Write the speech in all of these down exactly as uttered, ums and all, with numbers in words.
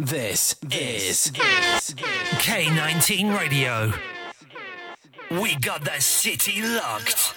This, this is, is K nineteen Radio. We got the city locked.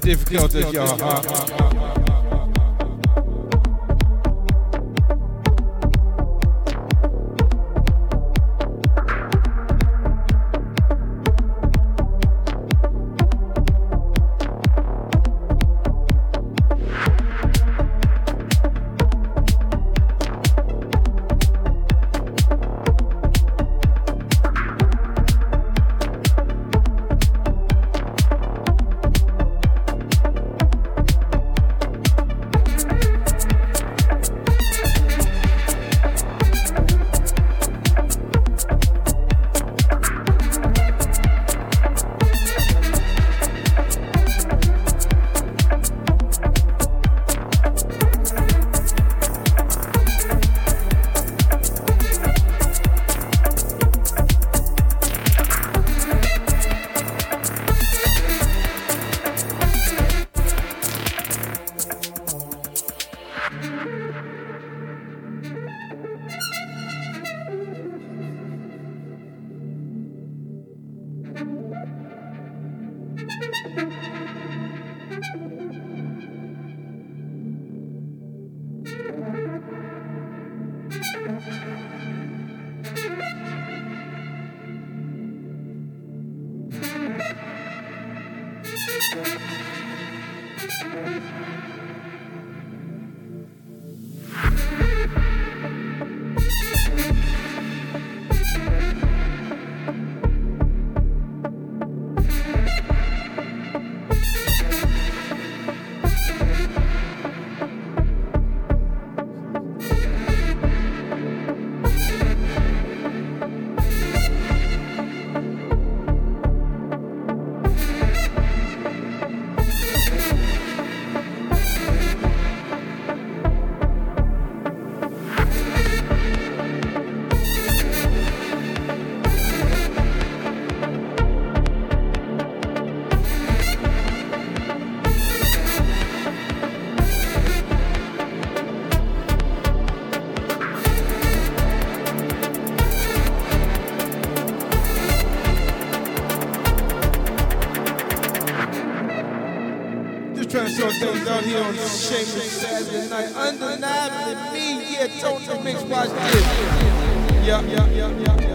Difficulties, y'all. Difficulties, y'all. Uh, uh, uh. trying to show things out here on this shameless Saturday night. Undeniably me, yeah, Tony Mix, watch this. Yeah, yeah, yeah, yeah, yeah.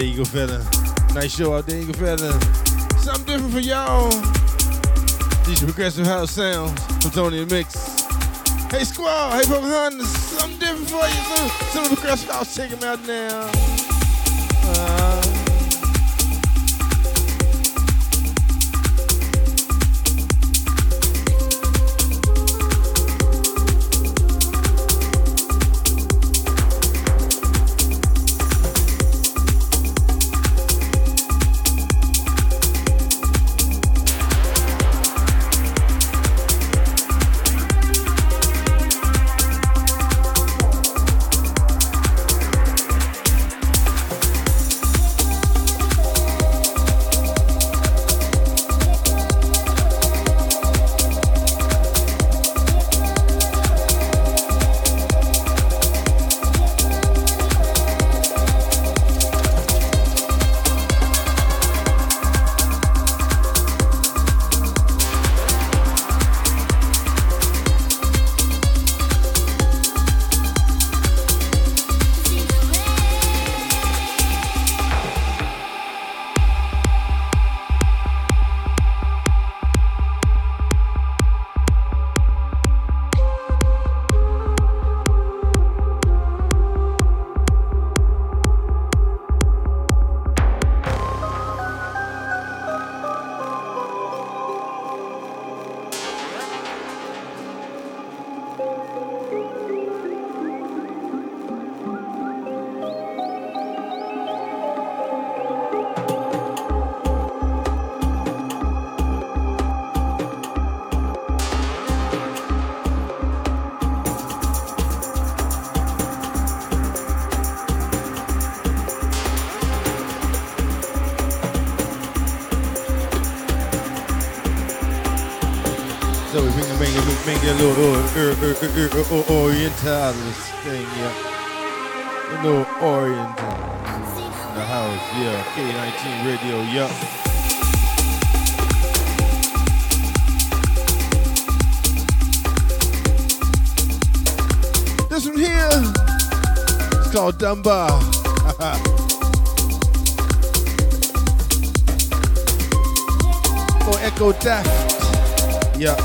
Eagle Feather. Nice show out there, Eagle Feather. Something different for y'all. These progressive house sounds from Tony and Mix. Hey squad, hey from Honda, something different for you. Some of the progressive house, check them out now. Uh, So we make, make, make, make that little uh, uh, uh, uh, uh, orientalist thing, yeah. A little oriental in the house, yeah. K nineteen Radio, yeah. This one here, it's called Dumba. Or Echo Daft. Yeah.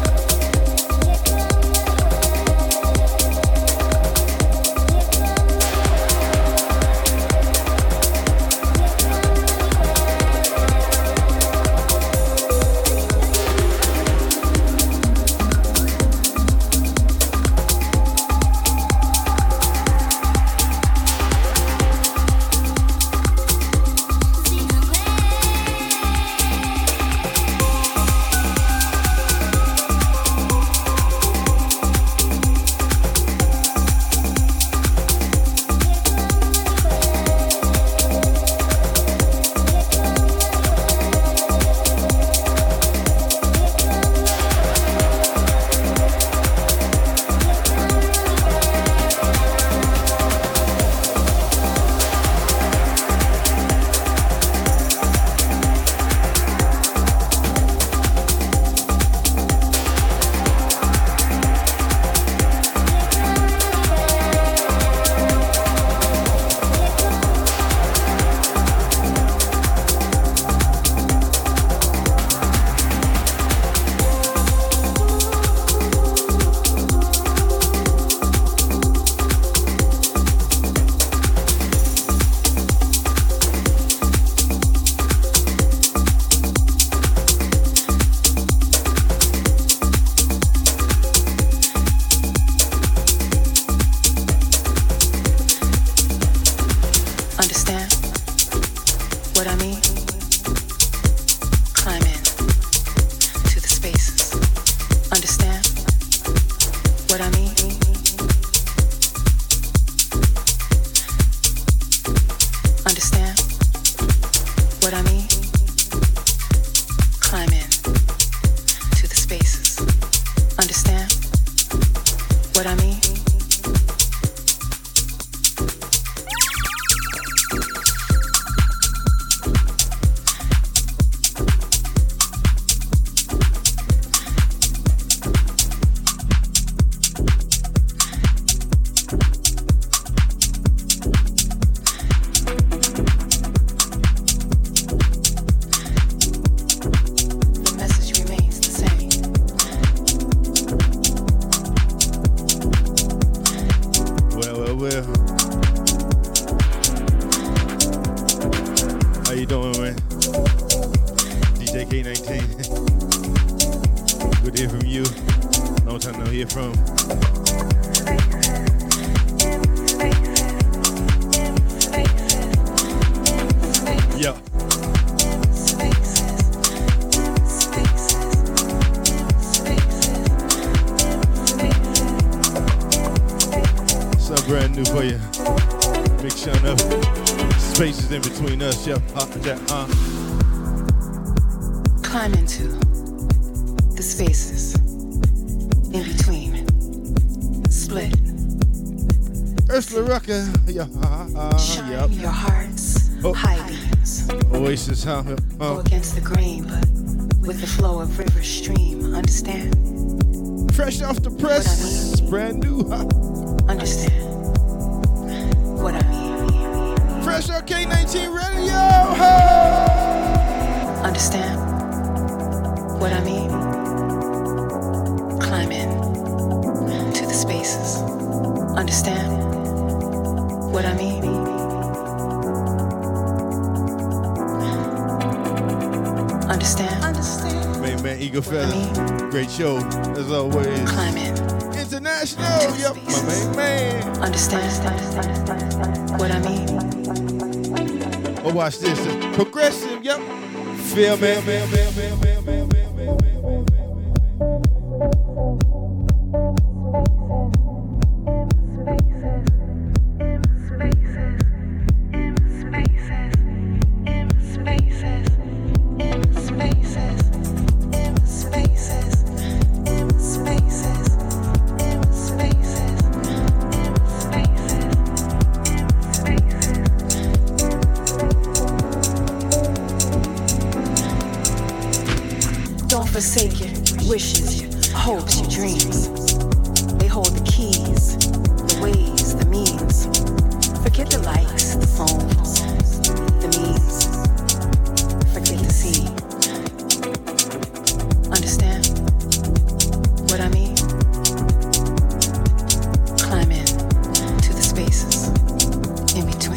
Go oh. against the grain, but with the flow of river stream, understand? Fresh off the press, I mean. Brand new. Huh? Understand what I mean. Fresh off K nineteen Radio. Hey! Understand what I mean. Climb in to the spaces. Understand what I mean. Understand. Understand. Man, man, Eagle Feather. I mean, great show, as always. Climbing. International. Yep, my man, man. Understand. Understand what I mean. Oh, watch this. Progressive. Yep. Feel, man, man, man, man, man, man, man, man, man. Spaces. forsake your wishes, your hopes, your dreams. They hold the keys, the ways, the means. Forget the likes, the phones, the means. Forget the seed. Understand what I mean? Climb in to the spaces in between.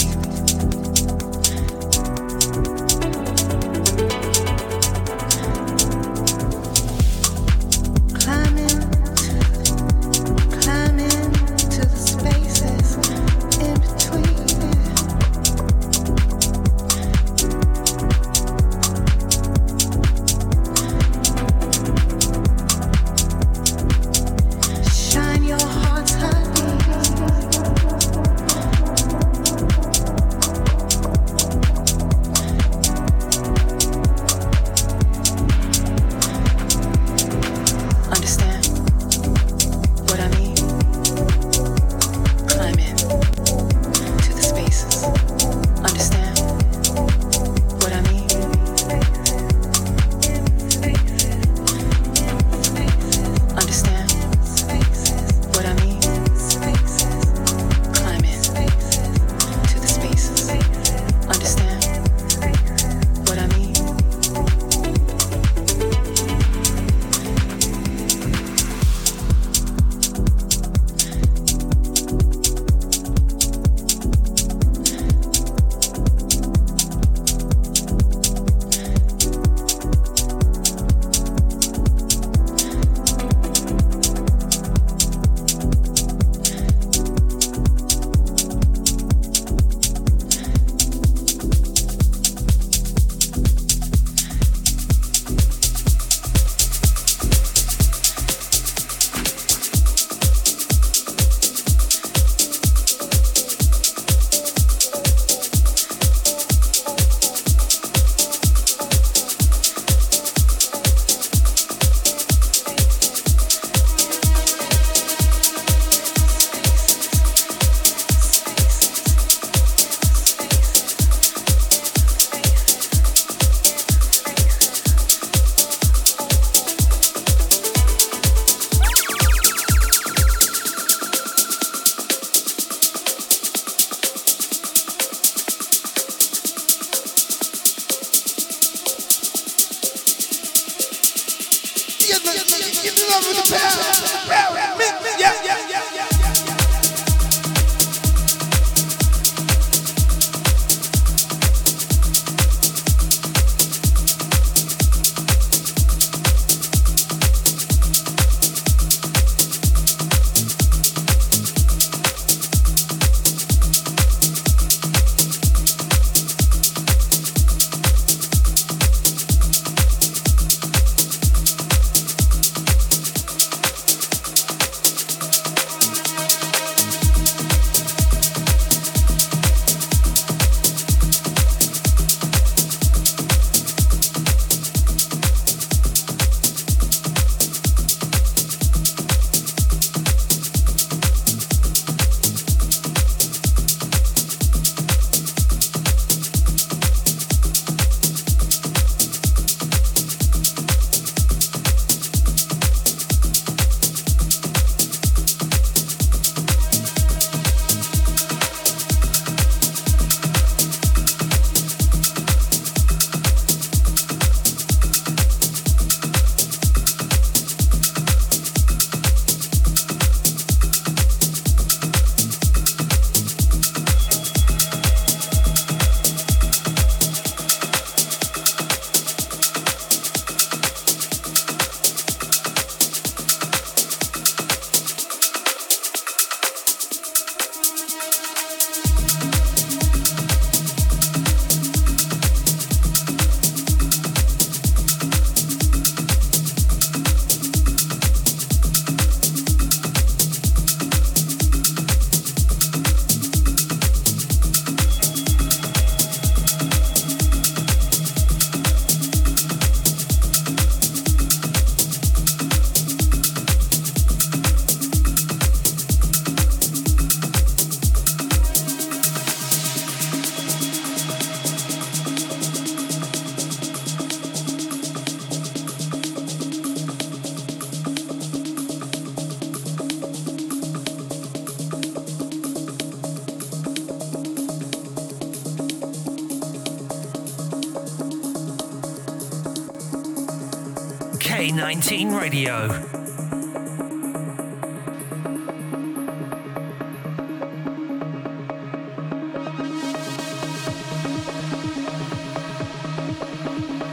K nineteen Radio.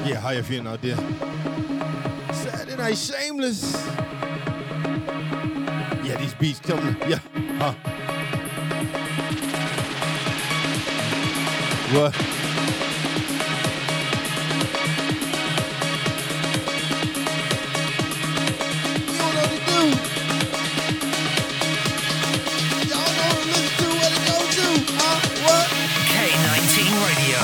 Yeah, how you feeling out there? Saturday Night Shameless. Yeah, these beats coming. Yeah, huh? What? You don't know what to do. Y'all know what to listen to, where to go to. Huh? What? K nineteen Radio.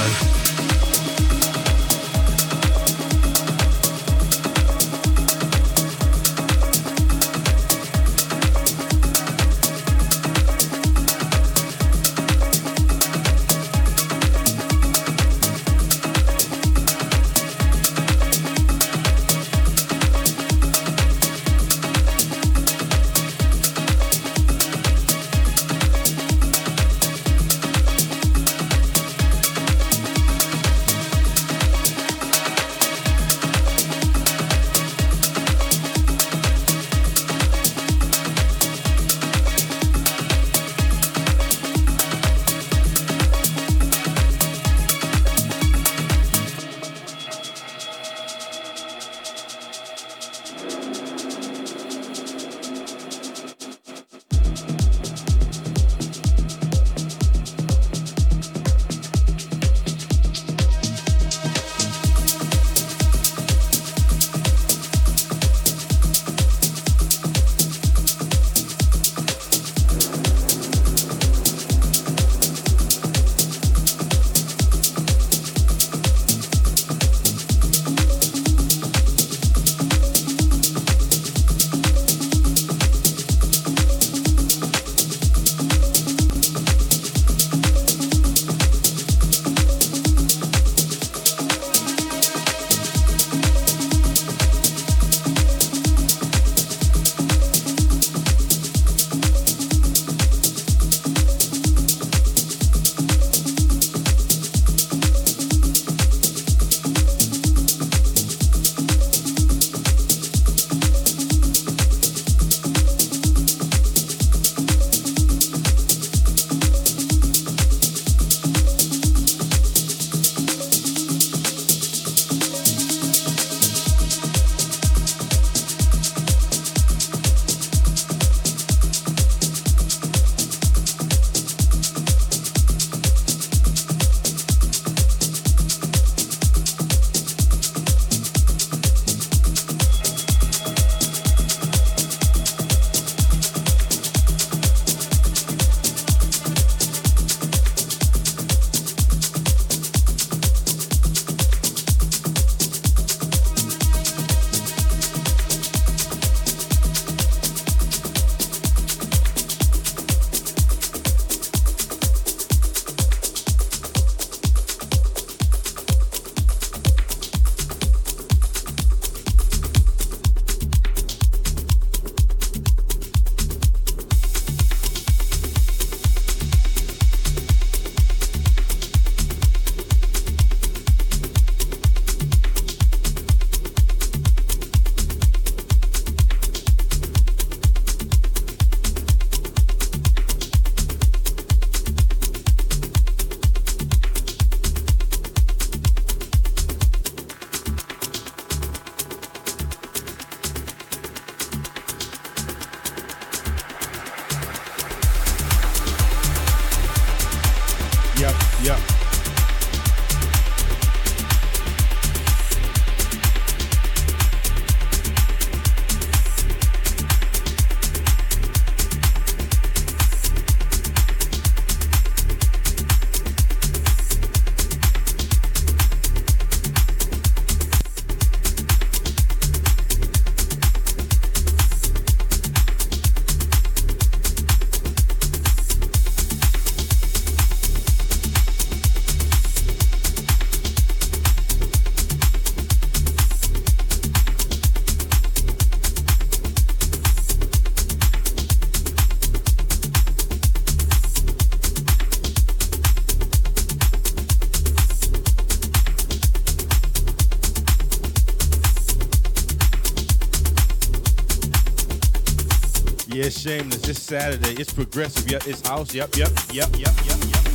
Yeah, Shameless. It's Saturday. It's progressive. Yep, it's house. Yep, yep, yep, yep, yep, yep.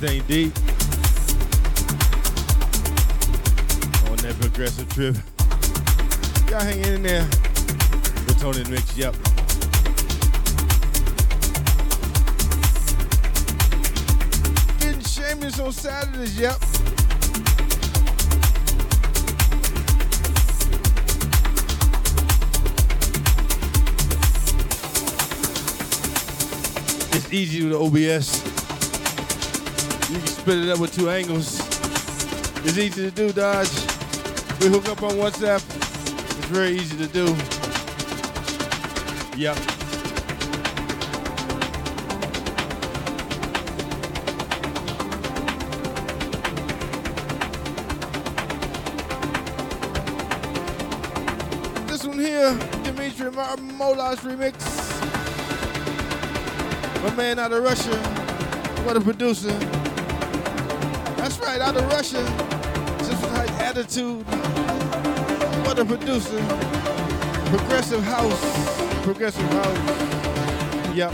Thing deep on that progressive trip. Y'all hang in there with Tony the Mix. Yep. Getting Shameless on Saturdays. Yep. It's easy with the O B S. You can split it up with two angles. It's easy to do, Dodge. We hook up on WhatsApp. It's very easy to do. Yep. This one here, Dimitri Mar-Molaz remix. My man out of Russia. What a producer. That's right, out of Russia. Just like attitude. What a producer. Progressive house. Progressive house. Yep.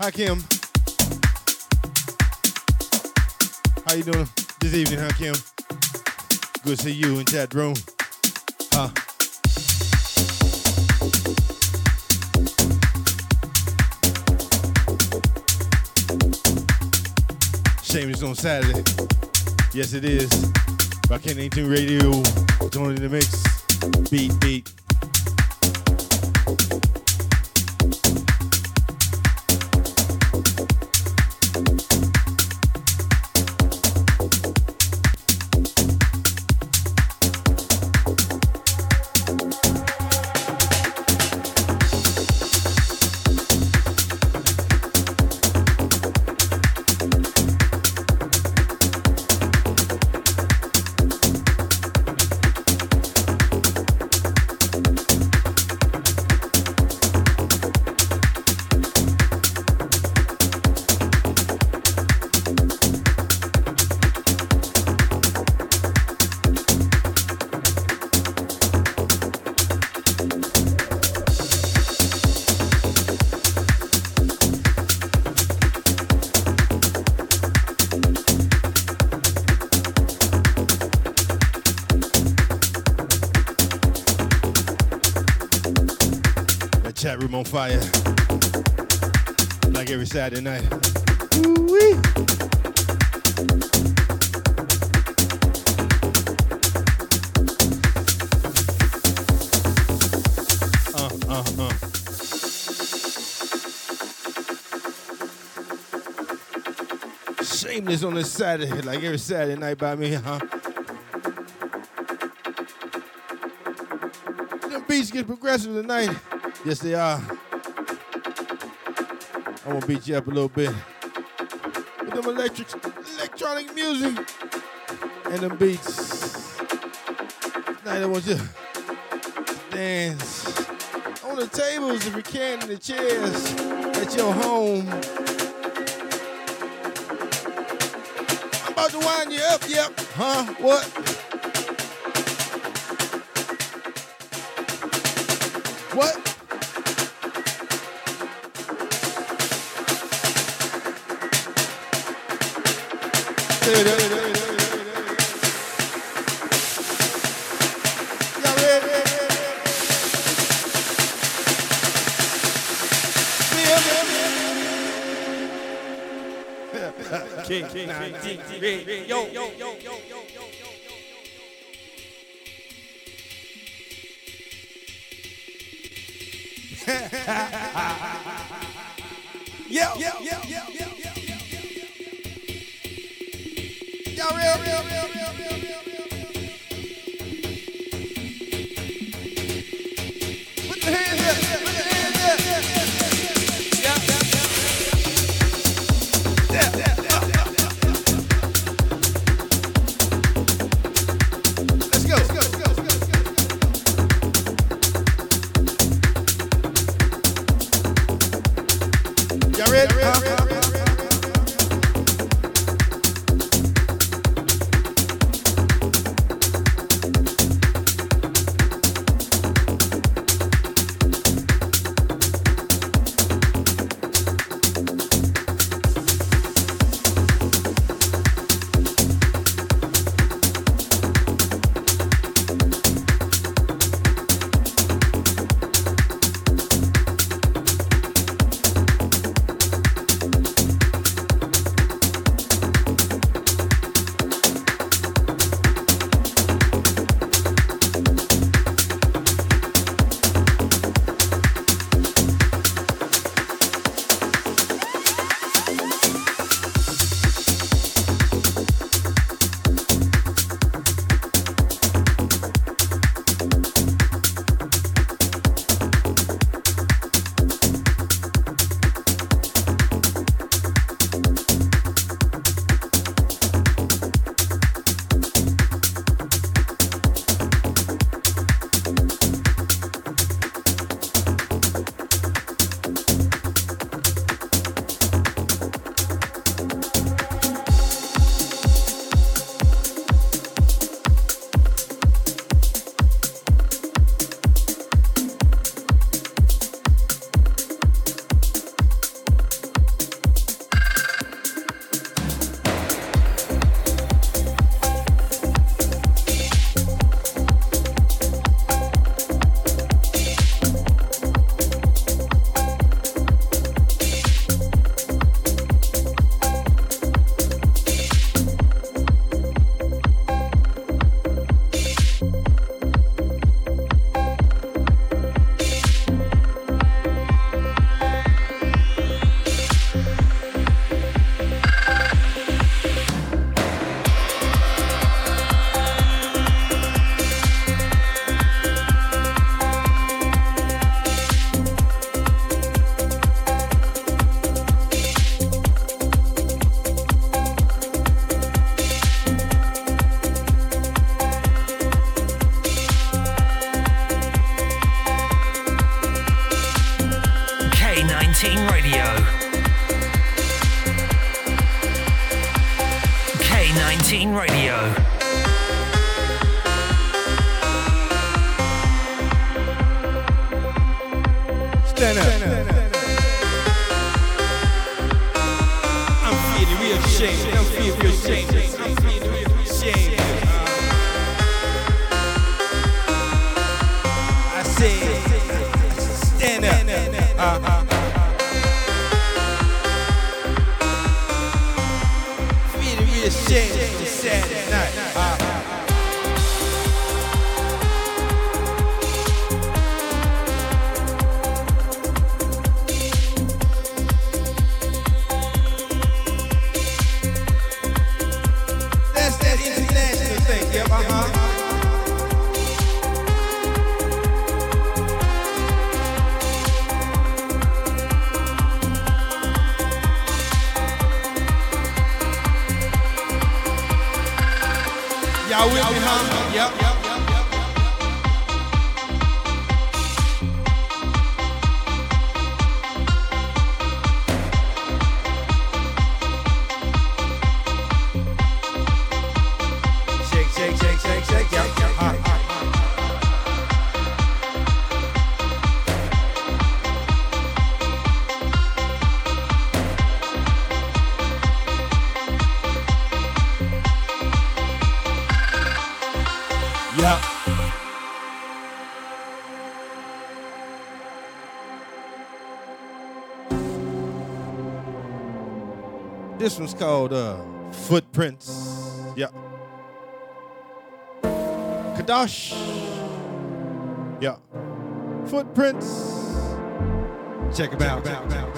Hakim. How you doing this evening, Hakim? Good to see you in chat room. Huh? Shame it's on Saturday. Yes, it is. By K nineteen Radio, Tony in the mix. Beat, beat. Room on fire, like every Saturday night. Ooh-wee. Uh, uh, uh. Shameless on a Saturday, like every Saturday night by me, huh? Them beats get progressive tonight. Yes, they are. I'm gonna beat you up a little bit with them electric, electronic music and them beats. Tonight I want you to dance on the tables if you can, in the chairs at your home. I'm about to wind you up, yep. Huh? What? What? Y'all ready? King, king, king, king, yo, yo, yo, yo, yo. Yo, yo, yo, yo, yo. Y'all real, real, real, real, real, real, real. Put your hands up, put your hands up. Yeah, yeah, yeah, yeah. Let's go, let's go, let's go, let's go. Y'all ready? Y'all ready? Huh? K nineteen Radio. Stand up. Stand up. I'm feeling real shame. I'm feeling real shame. I'm feeling real shame. I say, stand up. Uh, uh, uh. Feeling real shame. It's Saturday night. Uh, uh. This one's called uh, Footprints. Yeah. Kadash. Yeah. Footprints. Check them out. Check them out.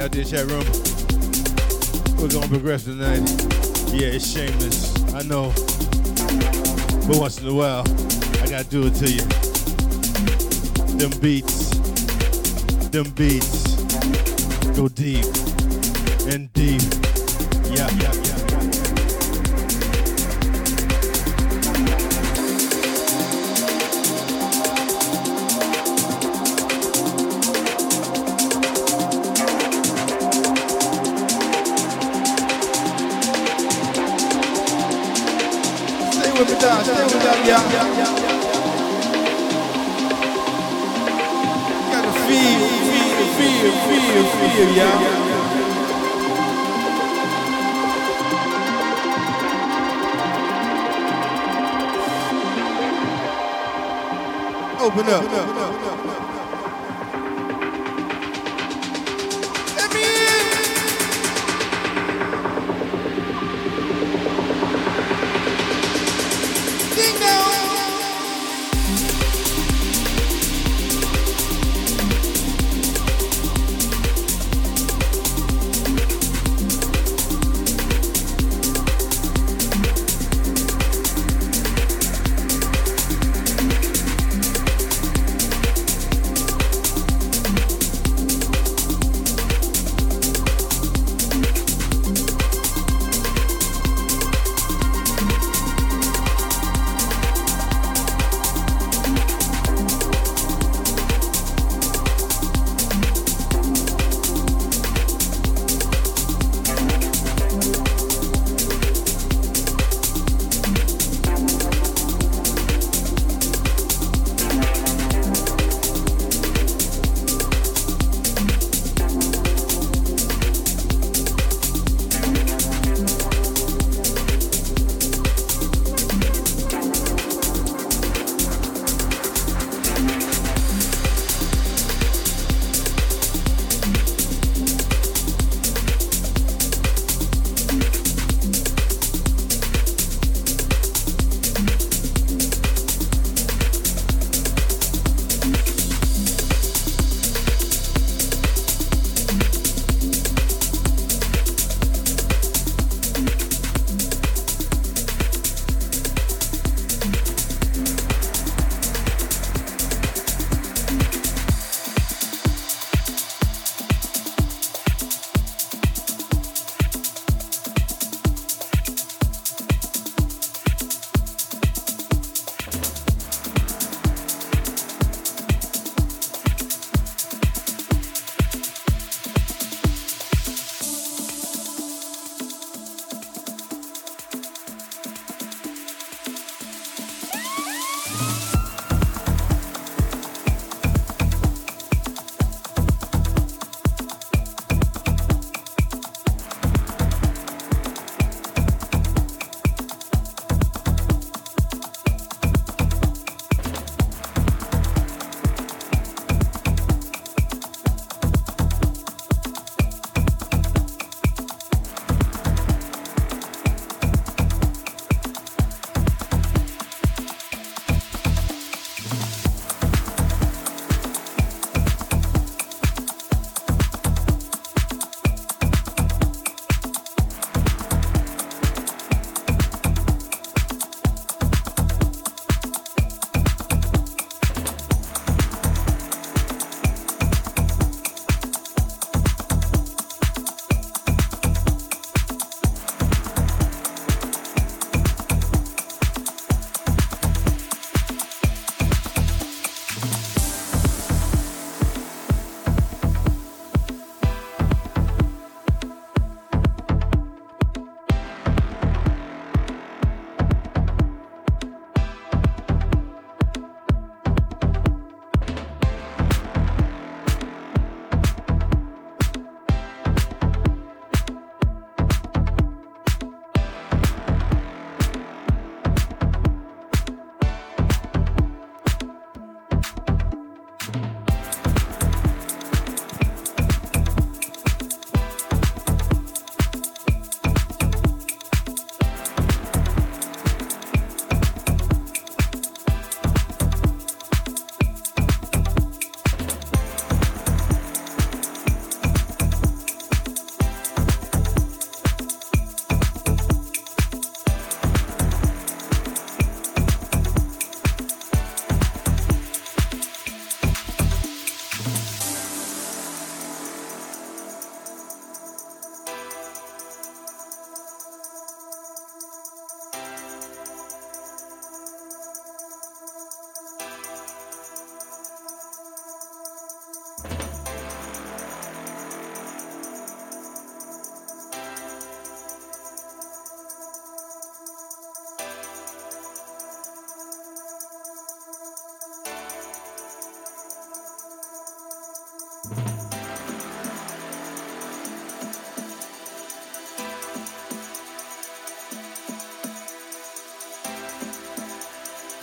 Out there, chat room. We're gonna progress tonight. Yeah, it's shameless, I know. But once in a while, I gotta do it to you. Them beats, them beats, go deep and deep. Yeah, yeah, yeah. Stay with us, stay with us, yeah. Gotta feel, feel, feel, feel, feel, yeah. Open up, open up, open up, open up.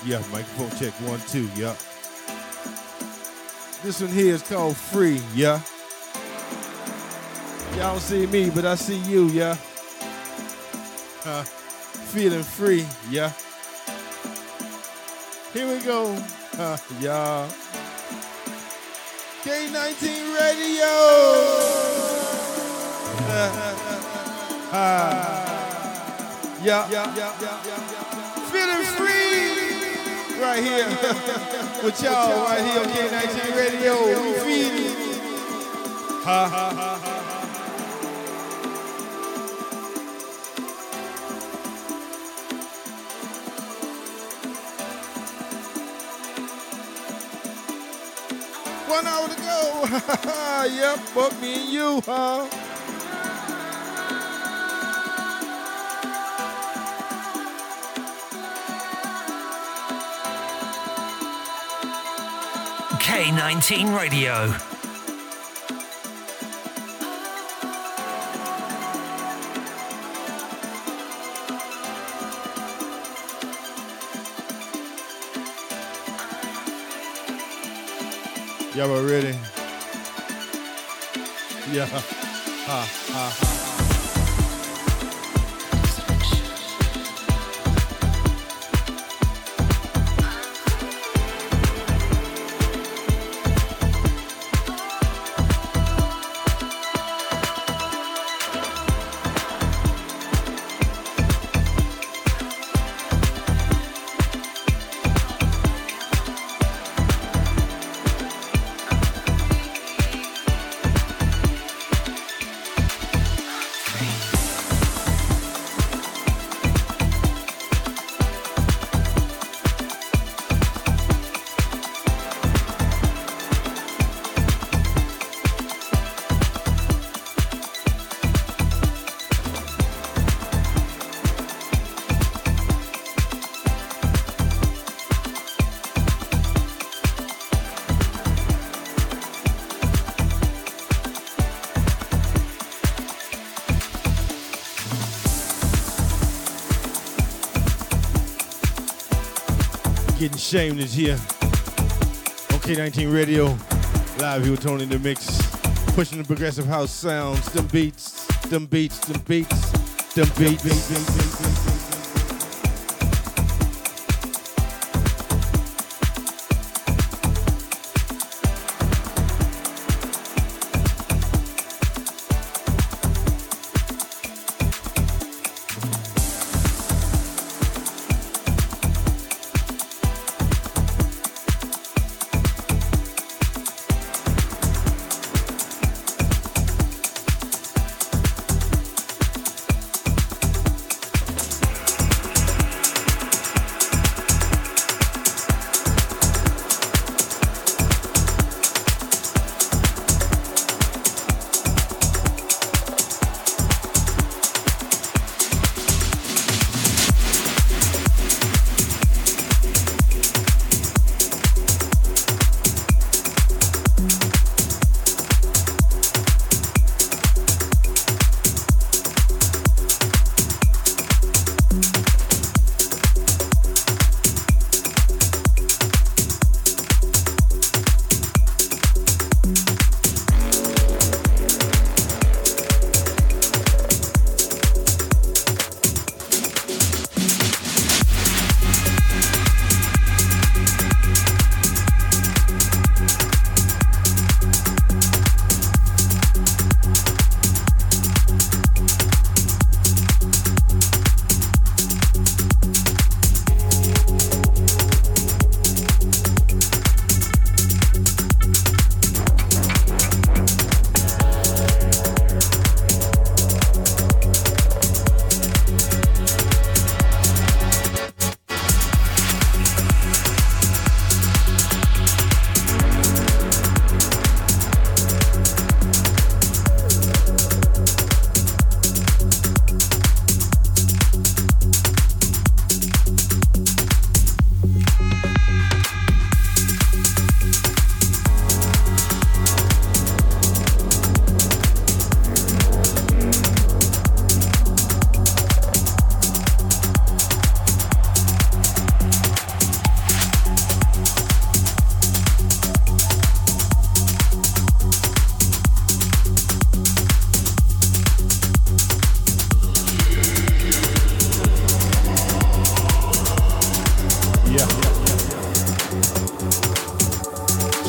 Yeah, microphone check, one, two, yeah. This one here is called Free, yeah. Y'all don't see me, but I see you, yeah. Uh, feeling free, yeah. Here we go, uh, y'all. K nineteen Radio! Uh, uh, yeah, yeah, yeah, yeah, yeah. Feeling free! Right here, with y'all, right here on K nineteen Radio. We feeling. Ha, ha, ha, ha. One hour to go. Yep, but me and you, huh? K nineteen Radio. Y'all are ready? Yeah. Ha, ha, ha. Getting shamed is here. Okay, K nineteen Radio, live here with Tony in the mix, pushing the progressive house sounds, them beats, them beats, them beats, them beats. Them beats, them beats, them beats.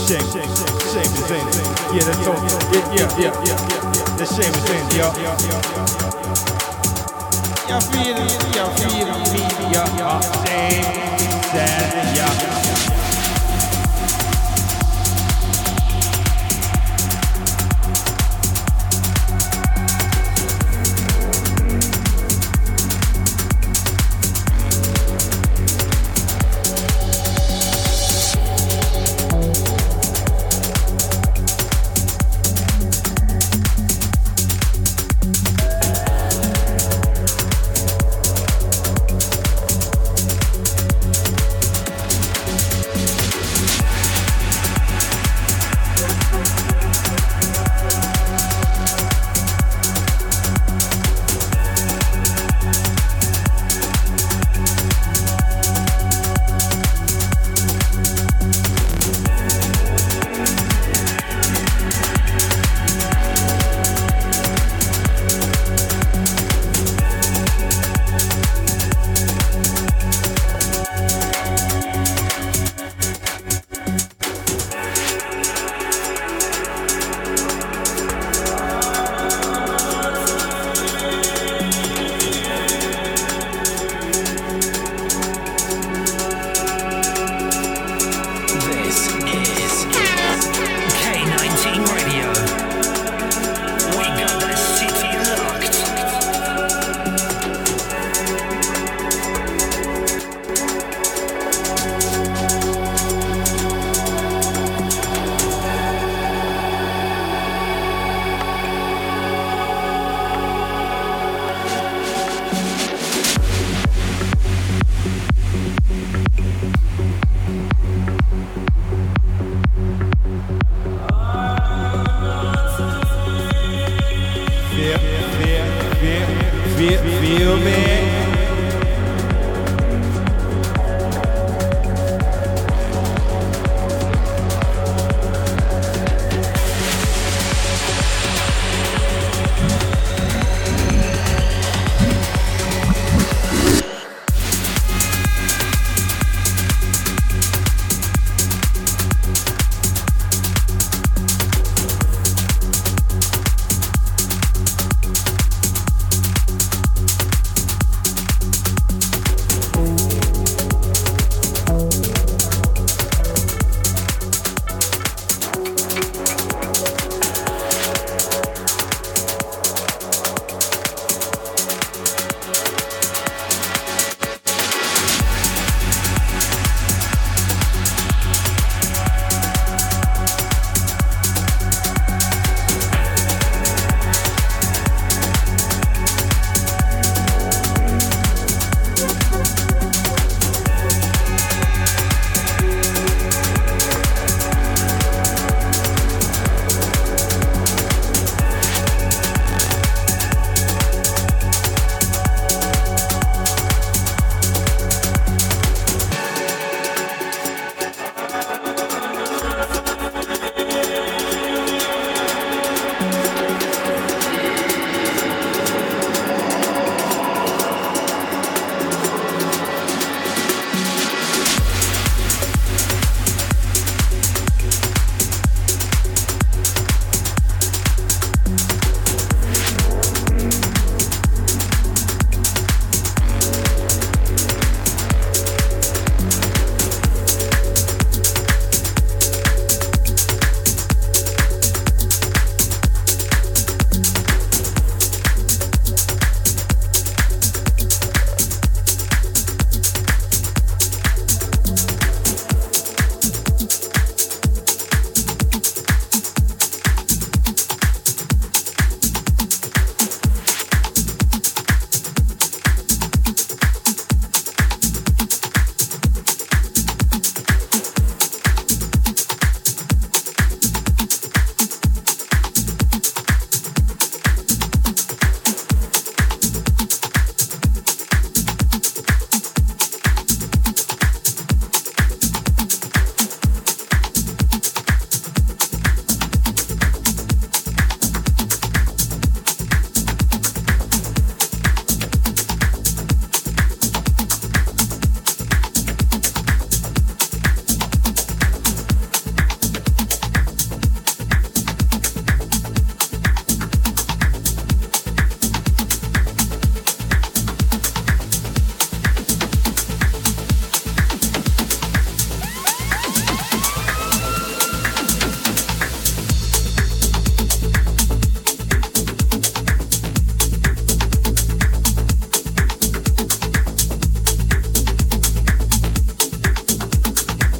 shame, shame, shame is in it. Yeah, that's all. Yeah, yeah, yeah, yeah. The shame is in it, y'all. Y'all feel it, y'all feel me, y'all. Shame, sad, y'all.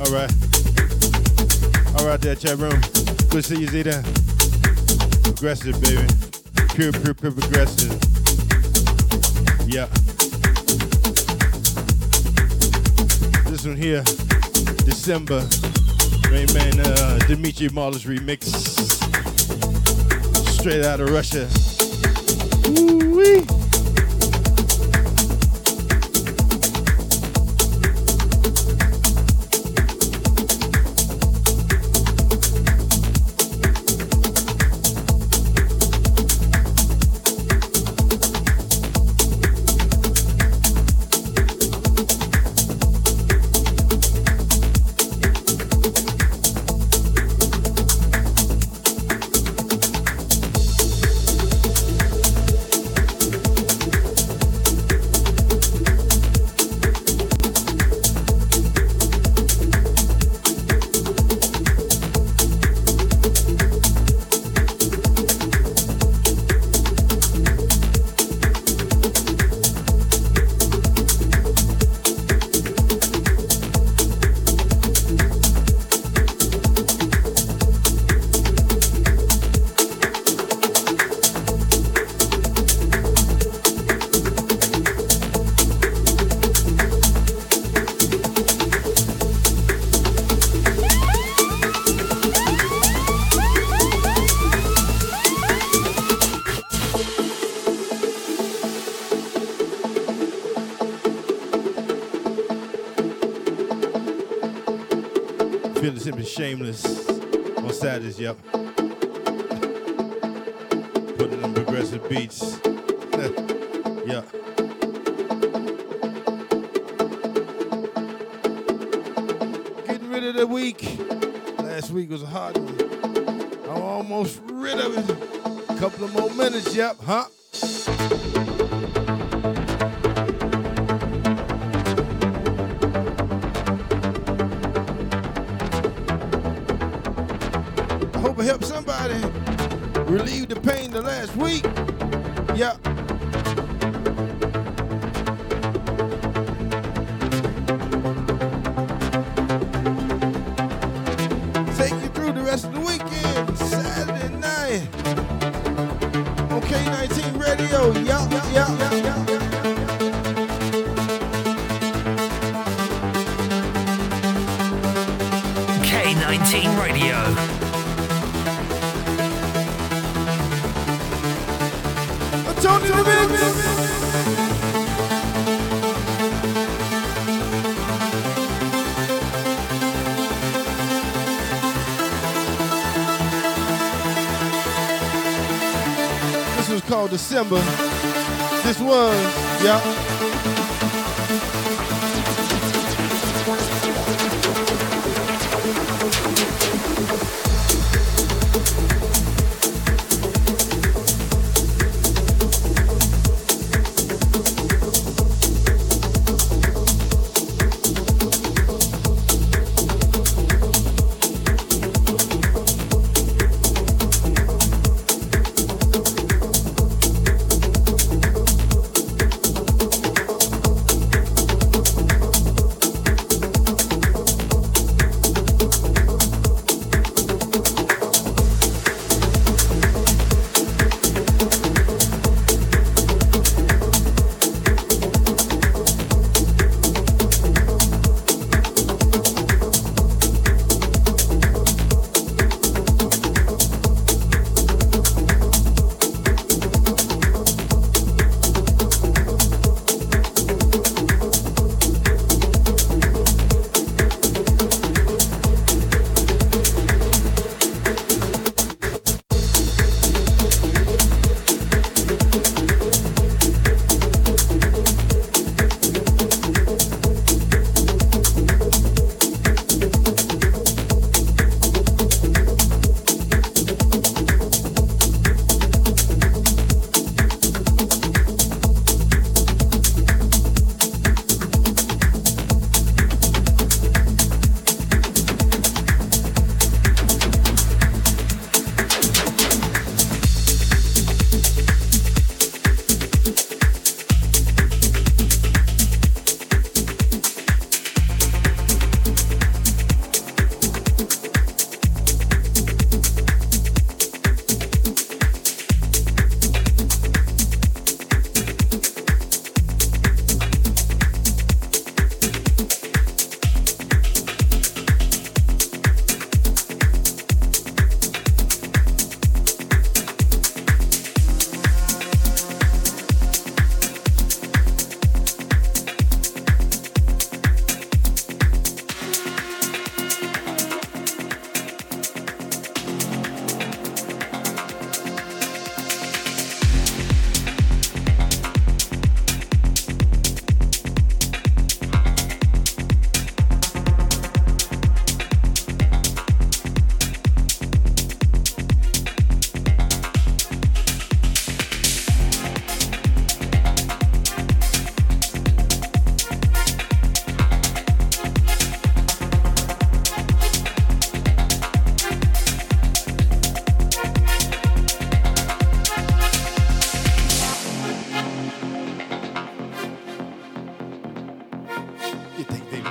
All right. All right there, chat room. Good to see you, Zita. Progressive, baby. Pure, pure, pure progressive. Yeah. This one here, December. Rain Man, uh, Dimitri Mar-Molaz remix. Straight out of Russia. Woo-wee. Shameless on Saturdays, yep. Putting in progressive beats. Yeah. Getting rid of the week. Last week was a hard one. I'm almost rid of it. A couple of more minutes, yep, huh? Relieved the pain the last week. Yeah. Take you through the rest of the weekend, Saturday night. On K nineteen Radio. Yeah, yeah, yeah, yeah, yeah. K nineteen Radio. Tony the Mix! This was called December. This was, yeah.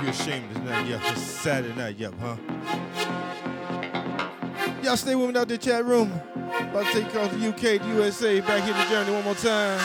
be ashamed of nothing, yeah. It's Saturday night, yep, yeah, huh? Y'all stay with me out the chat room. About to take off the U K, the U S A, back here to Germany one more time.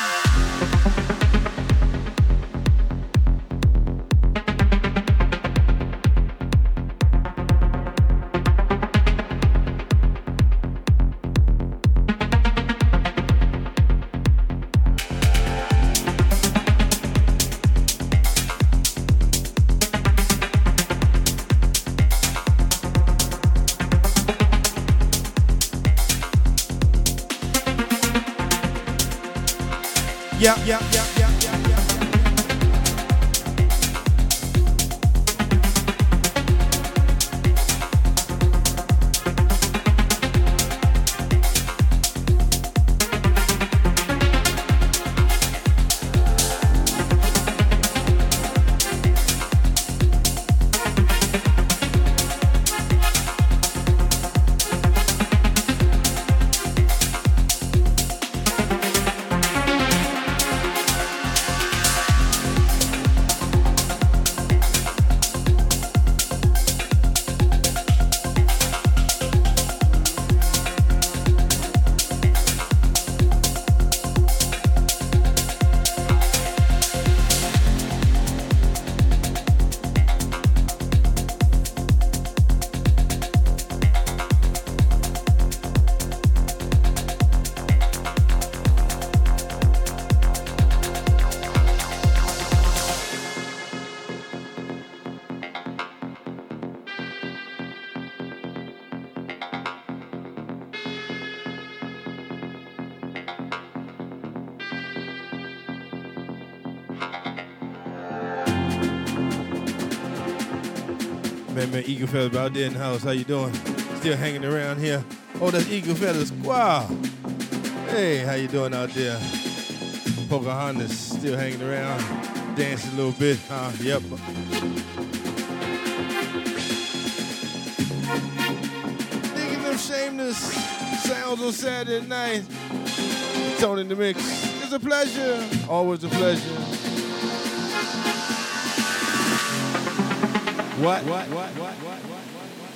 Yep, yep, yep, yep, yep, yep, yep. Man, Eagle Feather out there in the house. How you doing? Still hanging around here. Oh, that's Eagle Feather. Wow. Hey, how you doing out there? Pocahontas still hanging around, dancing a little bit. Huh? Yep. Thinking of shameless sounds on Saturday night. Tony in the mix. It's a pleasure. Always a pleasure. What? What? What? What? What? What? What? What?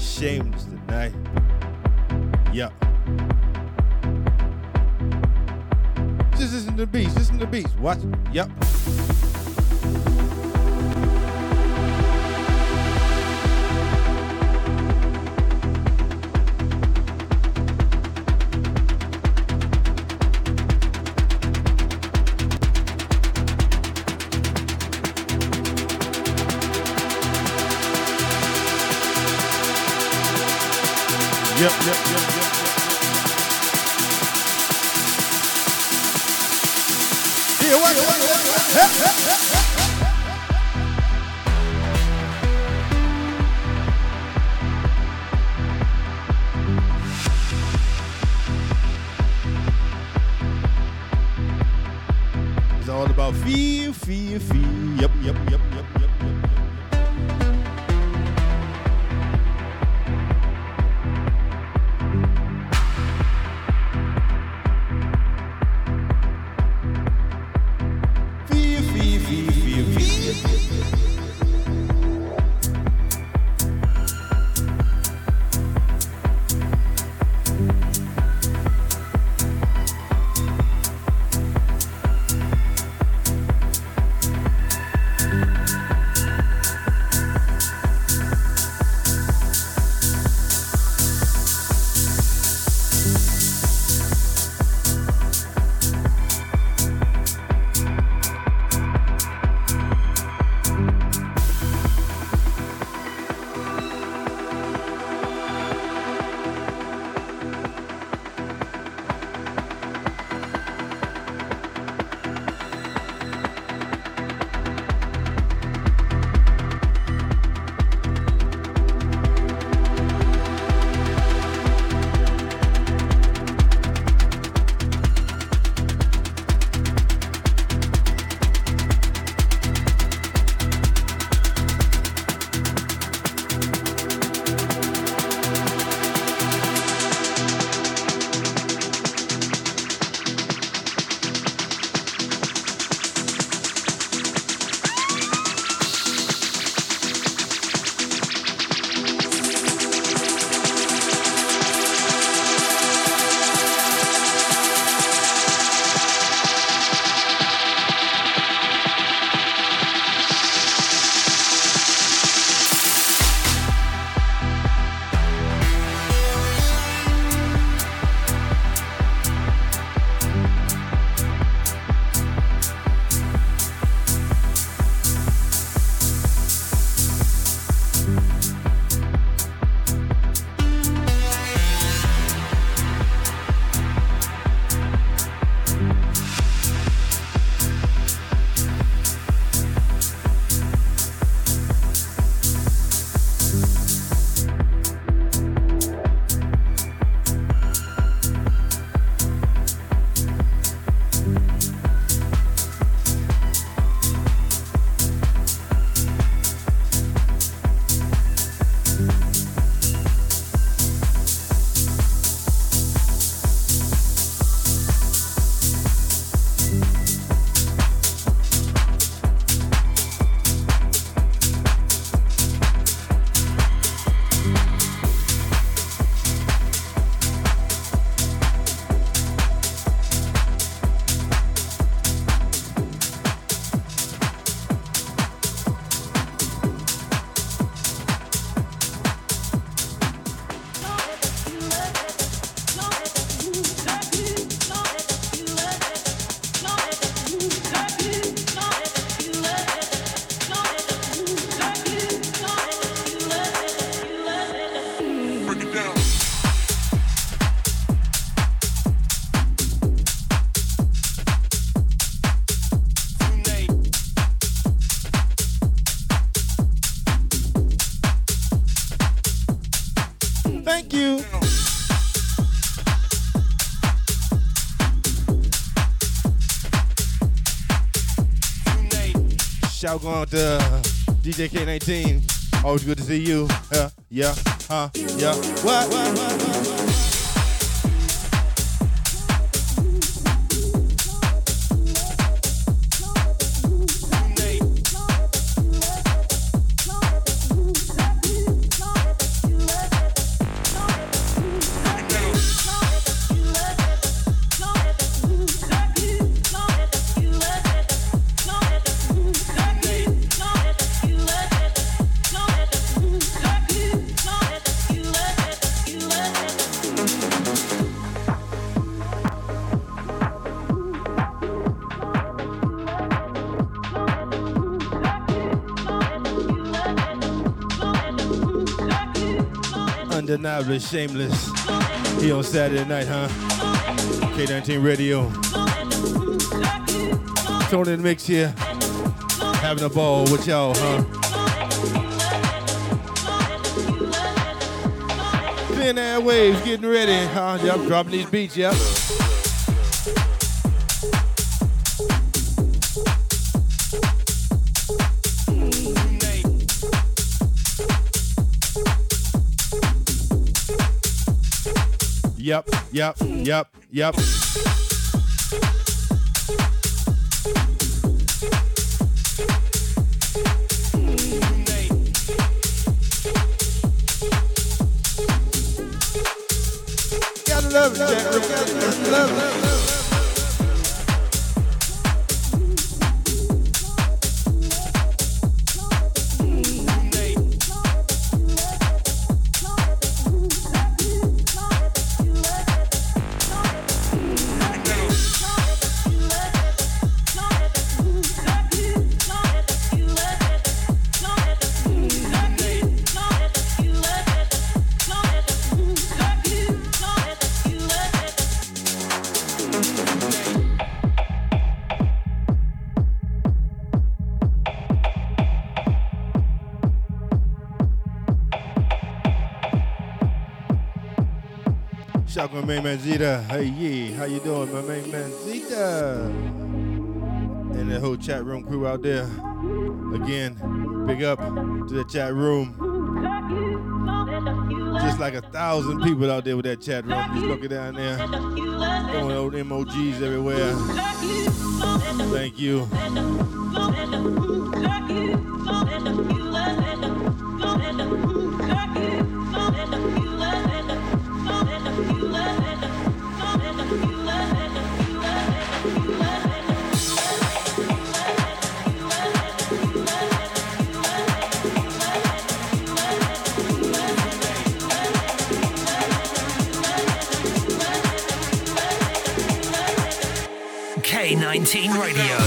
shameless tonight. Yeah. Just listen to the beats, listen to the beats. Watch. Yep. Yep, yep, yep, yep. Yeah, what, what, what, what? Hep, hep, hep, hep. It's all about feel, feel, feel. Yep, yep, yep, yep, yep. Shout out to D J K nineteen. Always good to see you. Uh, yeah, huh, yeah. What, what, what, what, what? undeniably shameless here on Saturday night, huh? K nineteen Radio. Tony in the mix here. Having a ball with y'all, huh? Thin air waves getting ready, huh? Yep, dropping these beats, yep. Yep, yep, yep, yep. Gotta love it, Jack. Gotta love it. My main man Zita, hey yeah, how you doing, my main man Zita? And the whole chat room crew out there. Again, big up to the chat room. Just like a thousand people out there with that chat room. Just looking down there, throwing old emojis everywhere. Thank you. K nineteen Radio.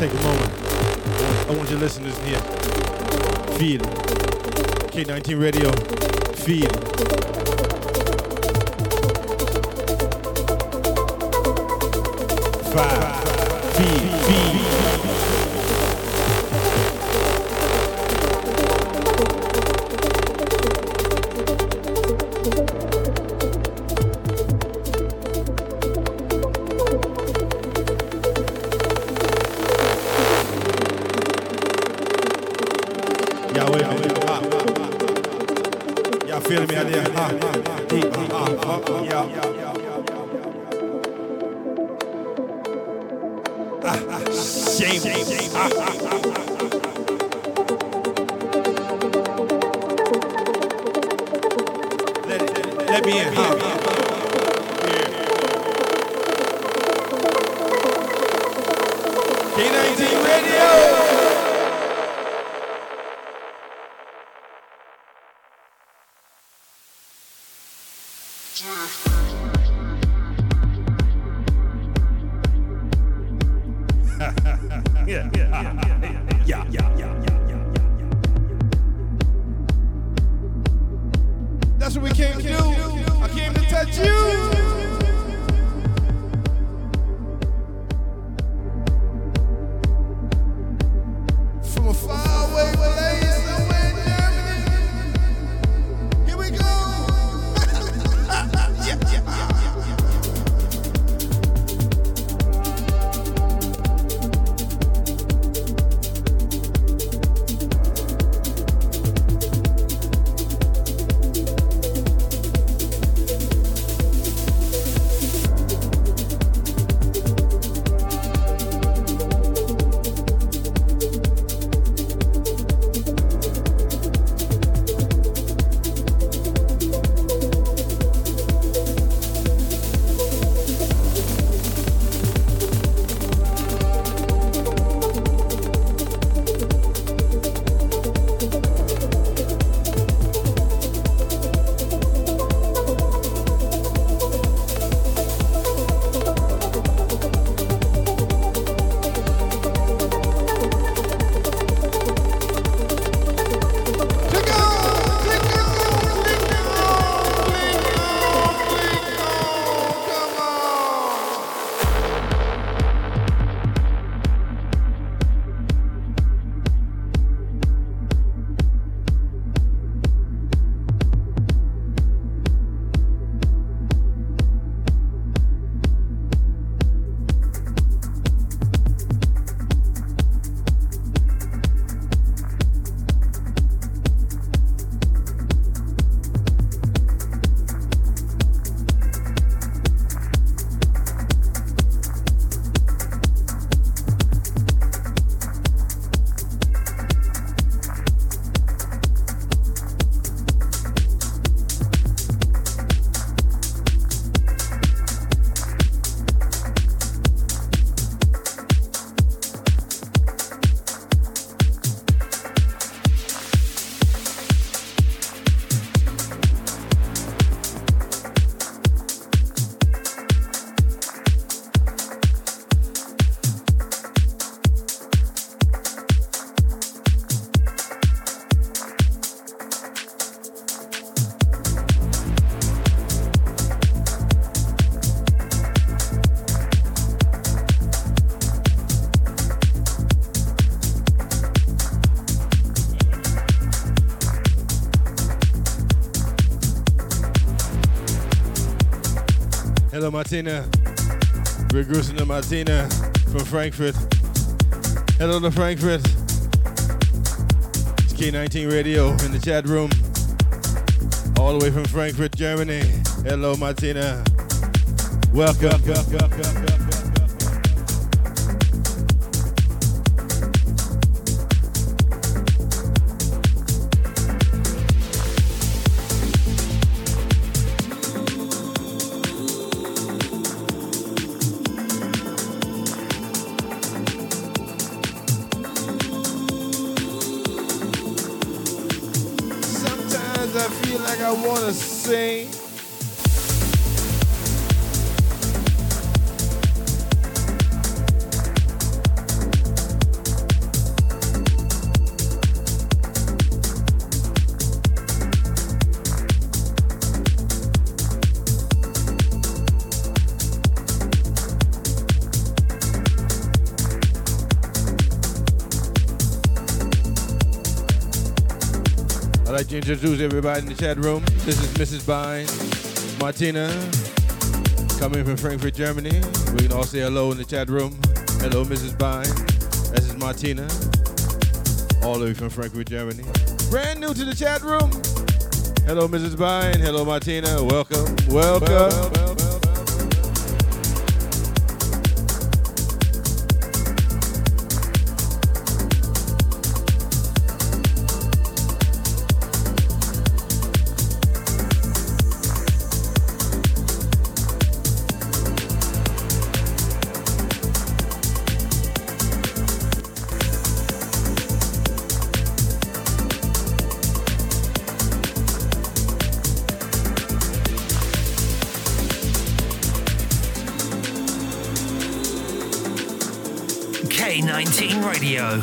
Take a moment. I want your listeners here. Feel. K nineteen Radio. Feel. Five, feet, feet. Hello Martina, we're cruising to Martina from Frankfurt. Hello to Frankfurt. It's K nineteen Radio in the chat room, all the way from Frankfurt, Germany. Hello Martina, welcome. I'd like to introduce everybody in the chat room. This is Missus Bine, Martina, coming from Frankfurt, Germany. We can all say hello in the chat room. Hello, Missus Bine. This is Martina, all the way from Frankfurt, Germany. Brand new to the chat room. Hello, Missus Bine. Hello, Martina. Welcome. Welcome. Welcome. K nineteen Radio.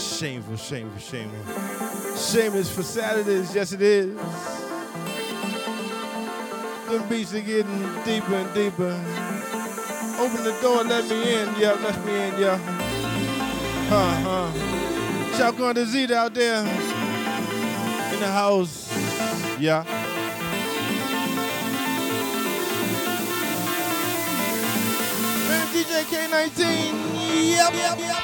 Shame for shame. Shame is for Saturdays, yes it is. Them beats are getting deeper and deeper. Open the door, let me in, yeah, let me in, yeah. Huh, huh. Shout going to Zita out there in the house, yeah. Man, D J K nineteen, yep, yep, yep.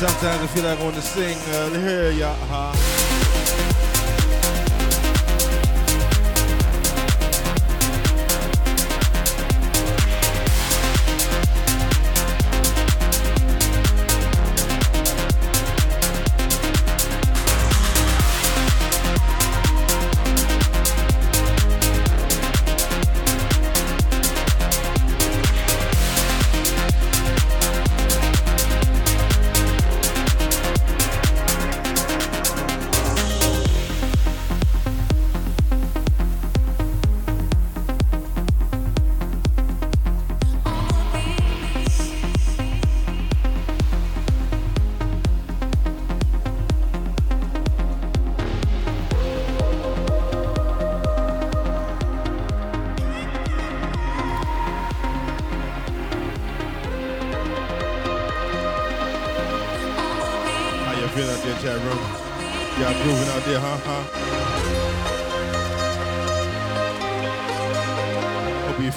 Sometimes I feel like I want to sing. Uh, here, yeah, uh-huh.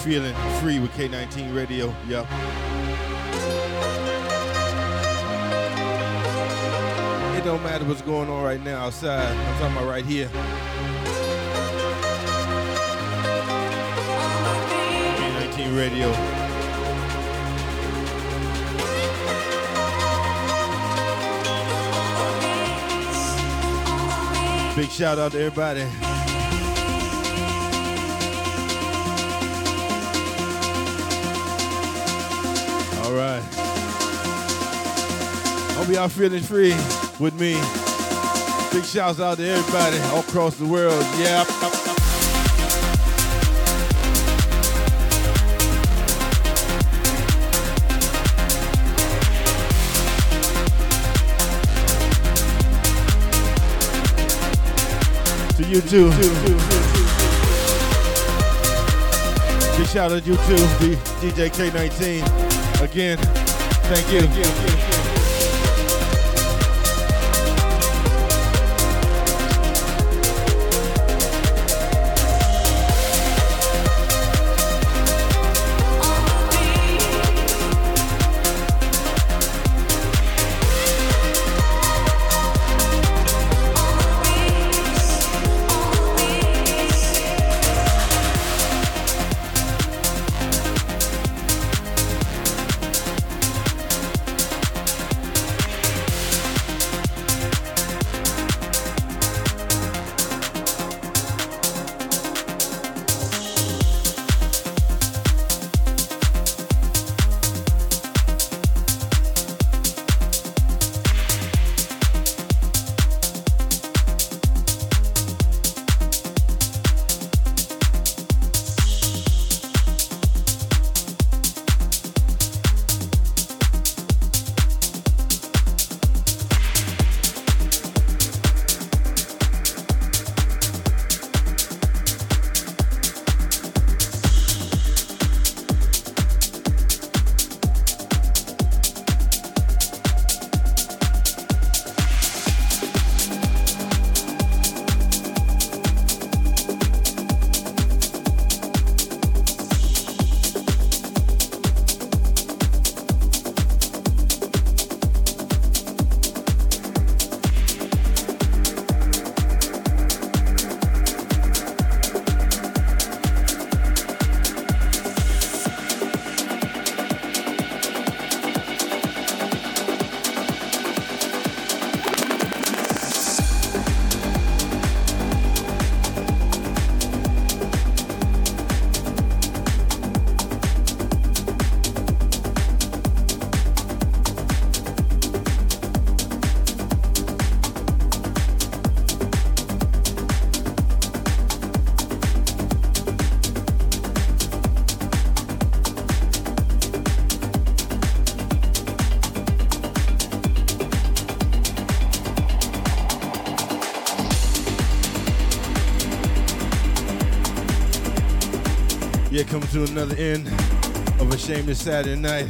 Feeling free with K nineteen Radio, yeah. It don't matter what's going on right now outside. I'm talking about right here. K nineteen Radio. Big shout out to everybody. All right. Hope y'all feeling free with me. Big shouts out to everybody all across the world. Yeah. To you too. Big shout out to you too, D J K nineteen. Again, thank you. Thank you, thank you. Coming to another end of a shameless Saturday night.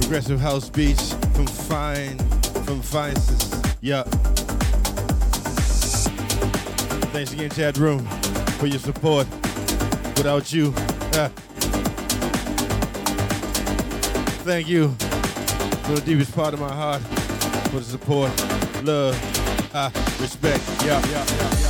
Progressive house beats from fine, from Feinces. Yeah. Thanks again, Chad Room, for your support. Without you, ah. Thank you. From the deepest part of my heart. for the support, love, uh, respect. Yeah, yeah, yeah, yeah.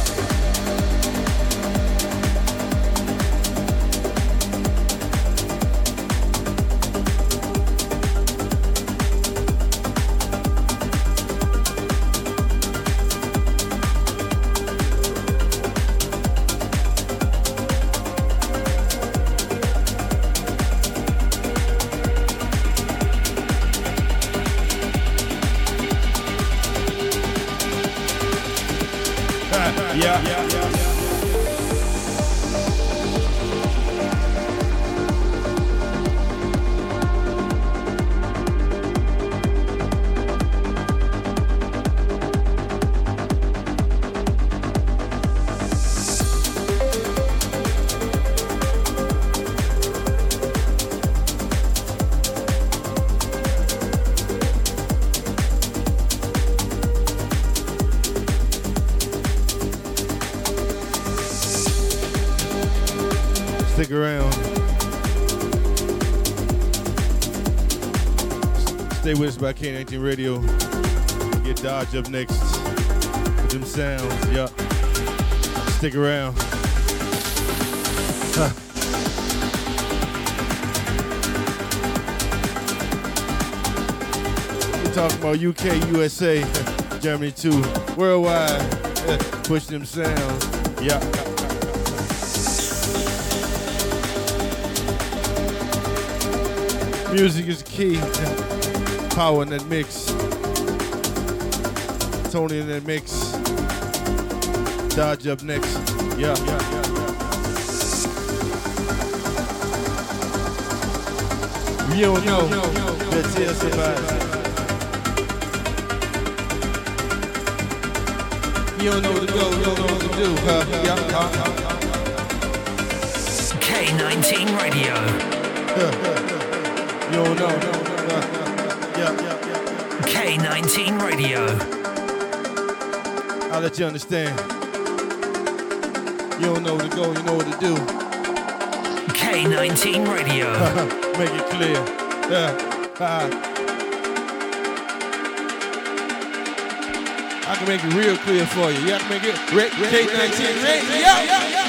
Around. Stay with us by K nineteen Radio. Get Dodge up next. With them sounds, yup. Stick around. Huh. We're talking about U K, U S A, Germany too. Worldwide. Push them sounds, yup. Music is key. Power in that mix. Tony in that mix. Dodge up next. Yeah, yeah, yeah, yeah. You don't know. Let's hear somebody. You don't know what to go. You don't know what to do. Huh? Yeah, huh? K nineteen Radio. Yeah, yeah. Yo, no, no, no, yeah, yeah, yeah. K nineteen Radio. I'll let you understand. You don't know where to go, you know what to do. K nineteen Radio. Make it clear. Yeah. I can make it real clear for you. You have to make it K nineteen Radio. Yeah, yeah, yeah.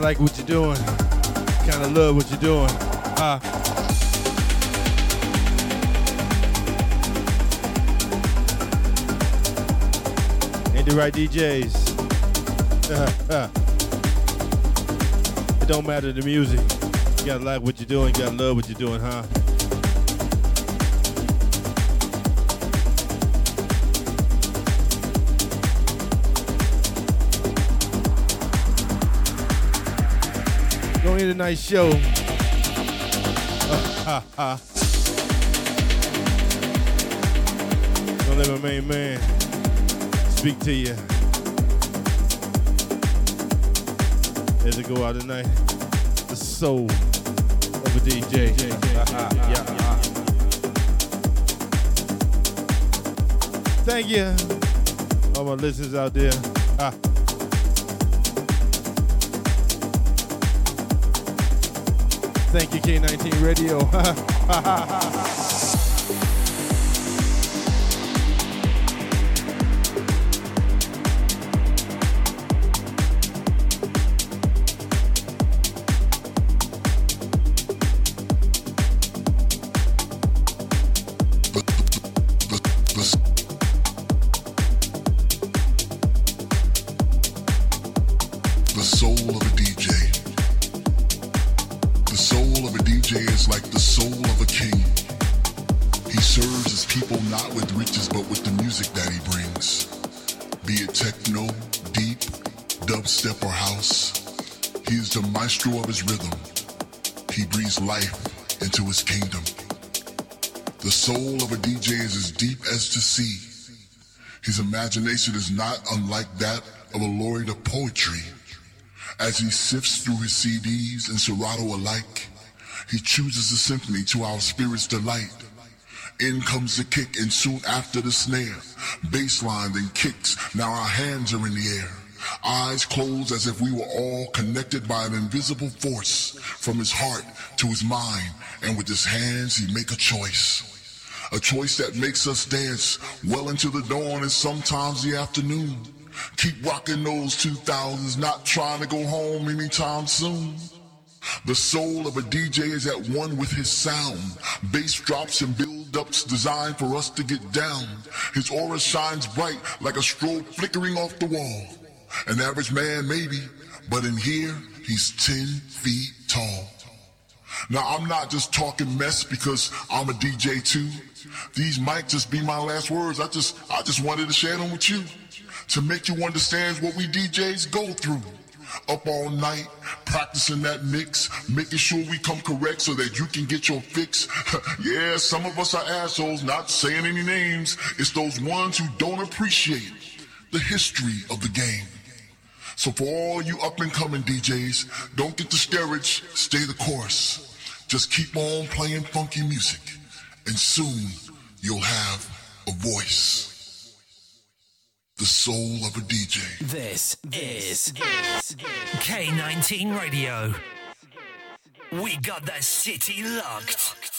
Like what you're doing, kind of love what you're doing. Ah, uh. Ain't the right D Js. Uh, uh. It don't matter the music. You gotta like what you're doing. You gotta love what you're doing, huh? Tonight's show. Uh, ha, ha. Don't let my main man speak to you as it go out tonight. The soul of a D J. D J, uh, ha, ha, yeah, ha, ha. Thank you, all my listeners out there. Uh, Thank you, K nineteen Radio. serves his people not with riches but with the music that he brings. Be it techno, deep, dubstep, or house, he is the maestro of his rhythm. He breathes life into his kingdom. The soul of a D J is as deep as the sea. His imagination is not unlike that of a laureate of poetry. As he sifts through his C Ds and Serato alike, he chooses a symphony to our spirit's delight. In comes the kick, and soon after the snare, bass line then kicks. Now our hands are in the air, eyes closed as if we were all connected by an invisible force. From his heart to his mind, and with his hands he make a choice. A choice that makes us dance well into the dawn and sometimes the afternoon. Keep rocking those two thousands, not trying to go home anytime soon. The soul of a D J is at one with his sound. Bass drops and build-ups designed for us to get down. His aura shines bright like a strobe flickering off the wall. An average man maybe, but in here he's ten feet tall. Now I'm not just talking mess because I'm a D J too. These might just be my last words. I just, I just wanted to share them with you, to make you understand what we D Js go through. Up all night, practicing that mix, making sure we come correct so that you can get your fix. Yeah, some of us are assholes, not saying any names. It's those ones who don't appreciate the history of the game. So for all you up-and-coming D Js, don't get discouraged, stay the course. Just keep on playing funky music, and soon you'll have a voice. The soul of a D J. This is K nineteen Radio. We got that city locked.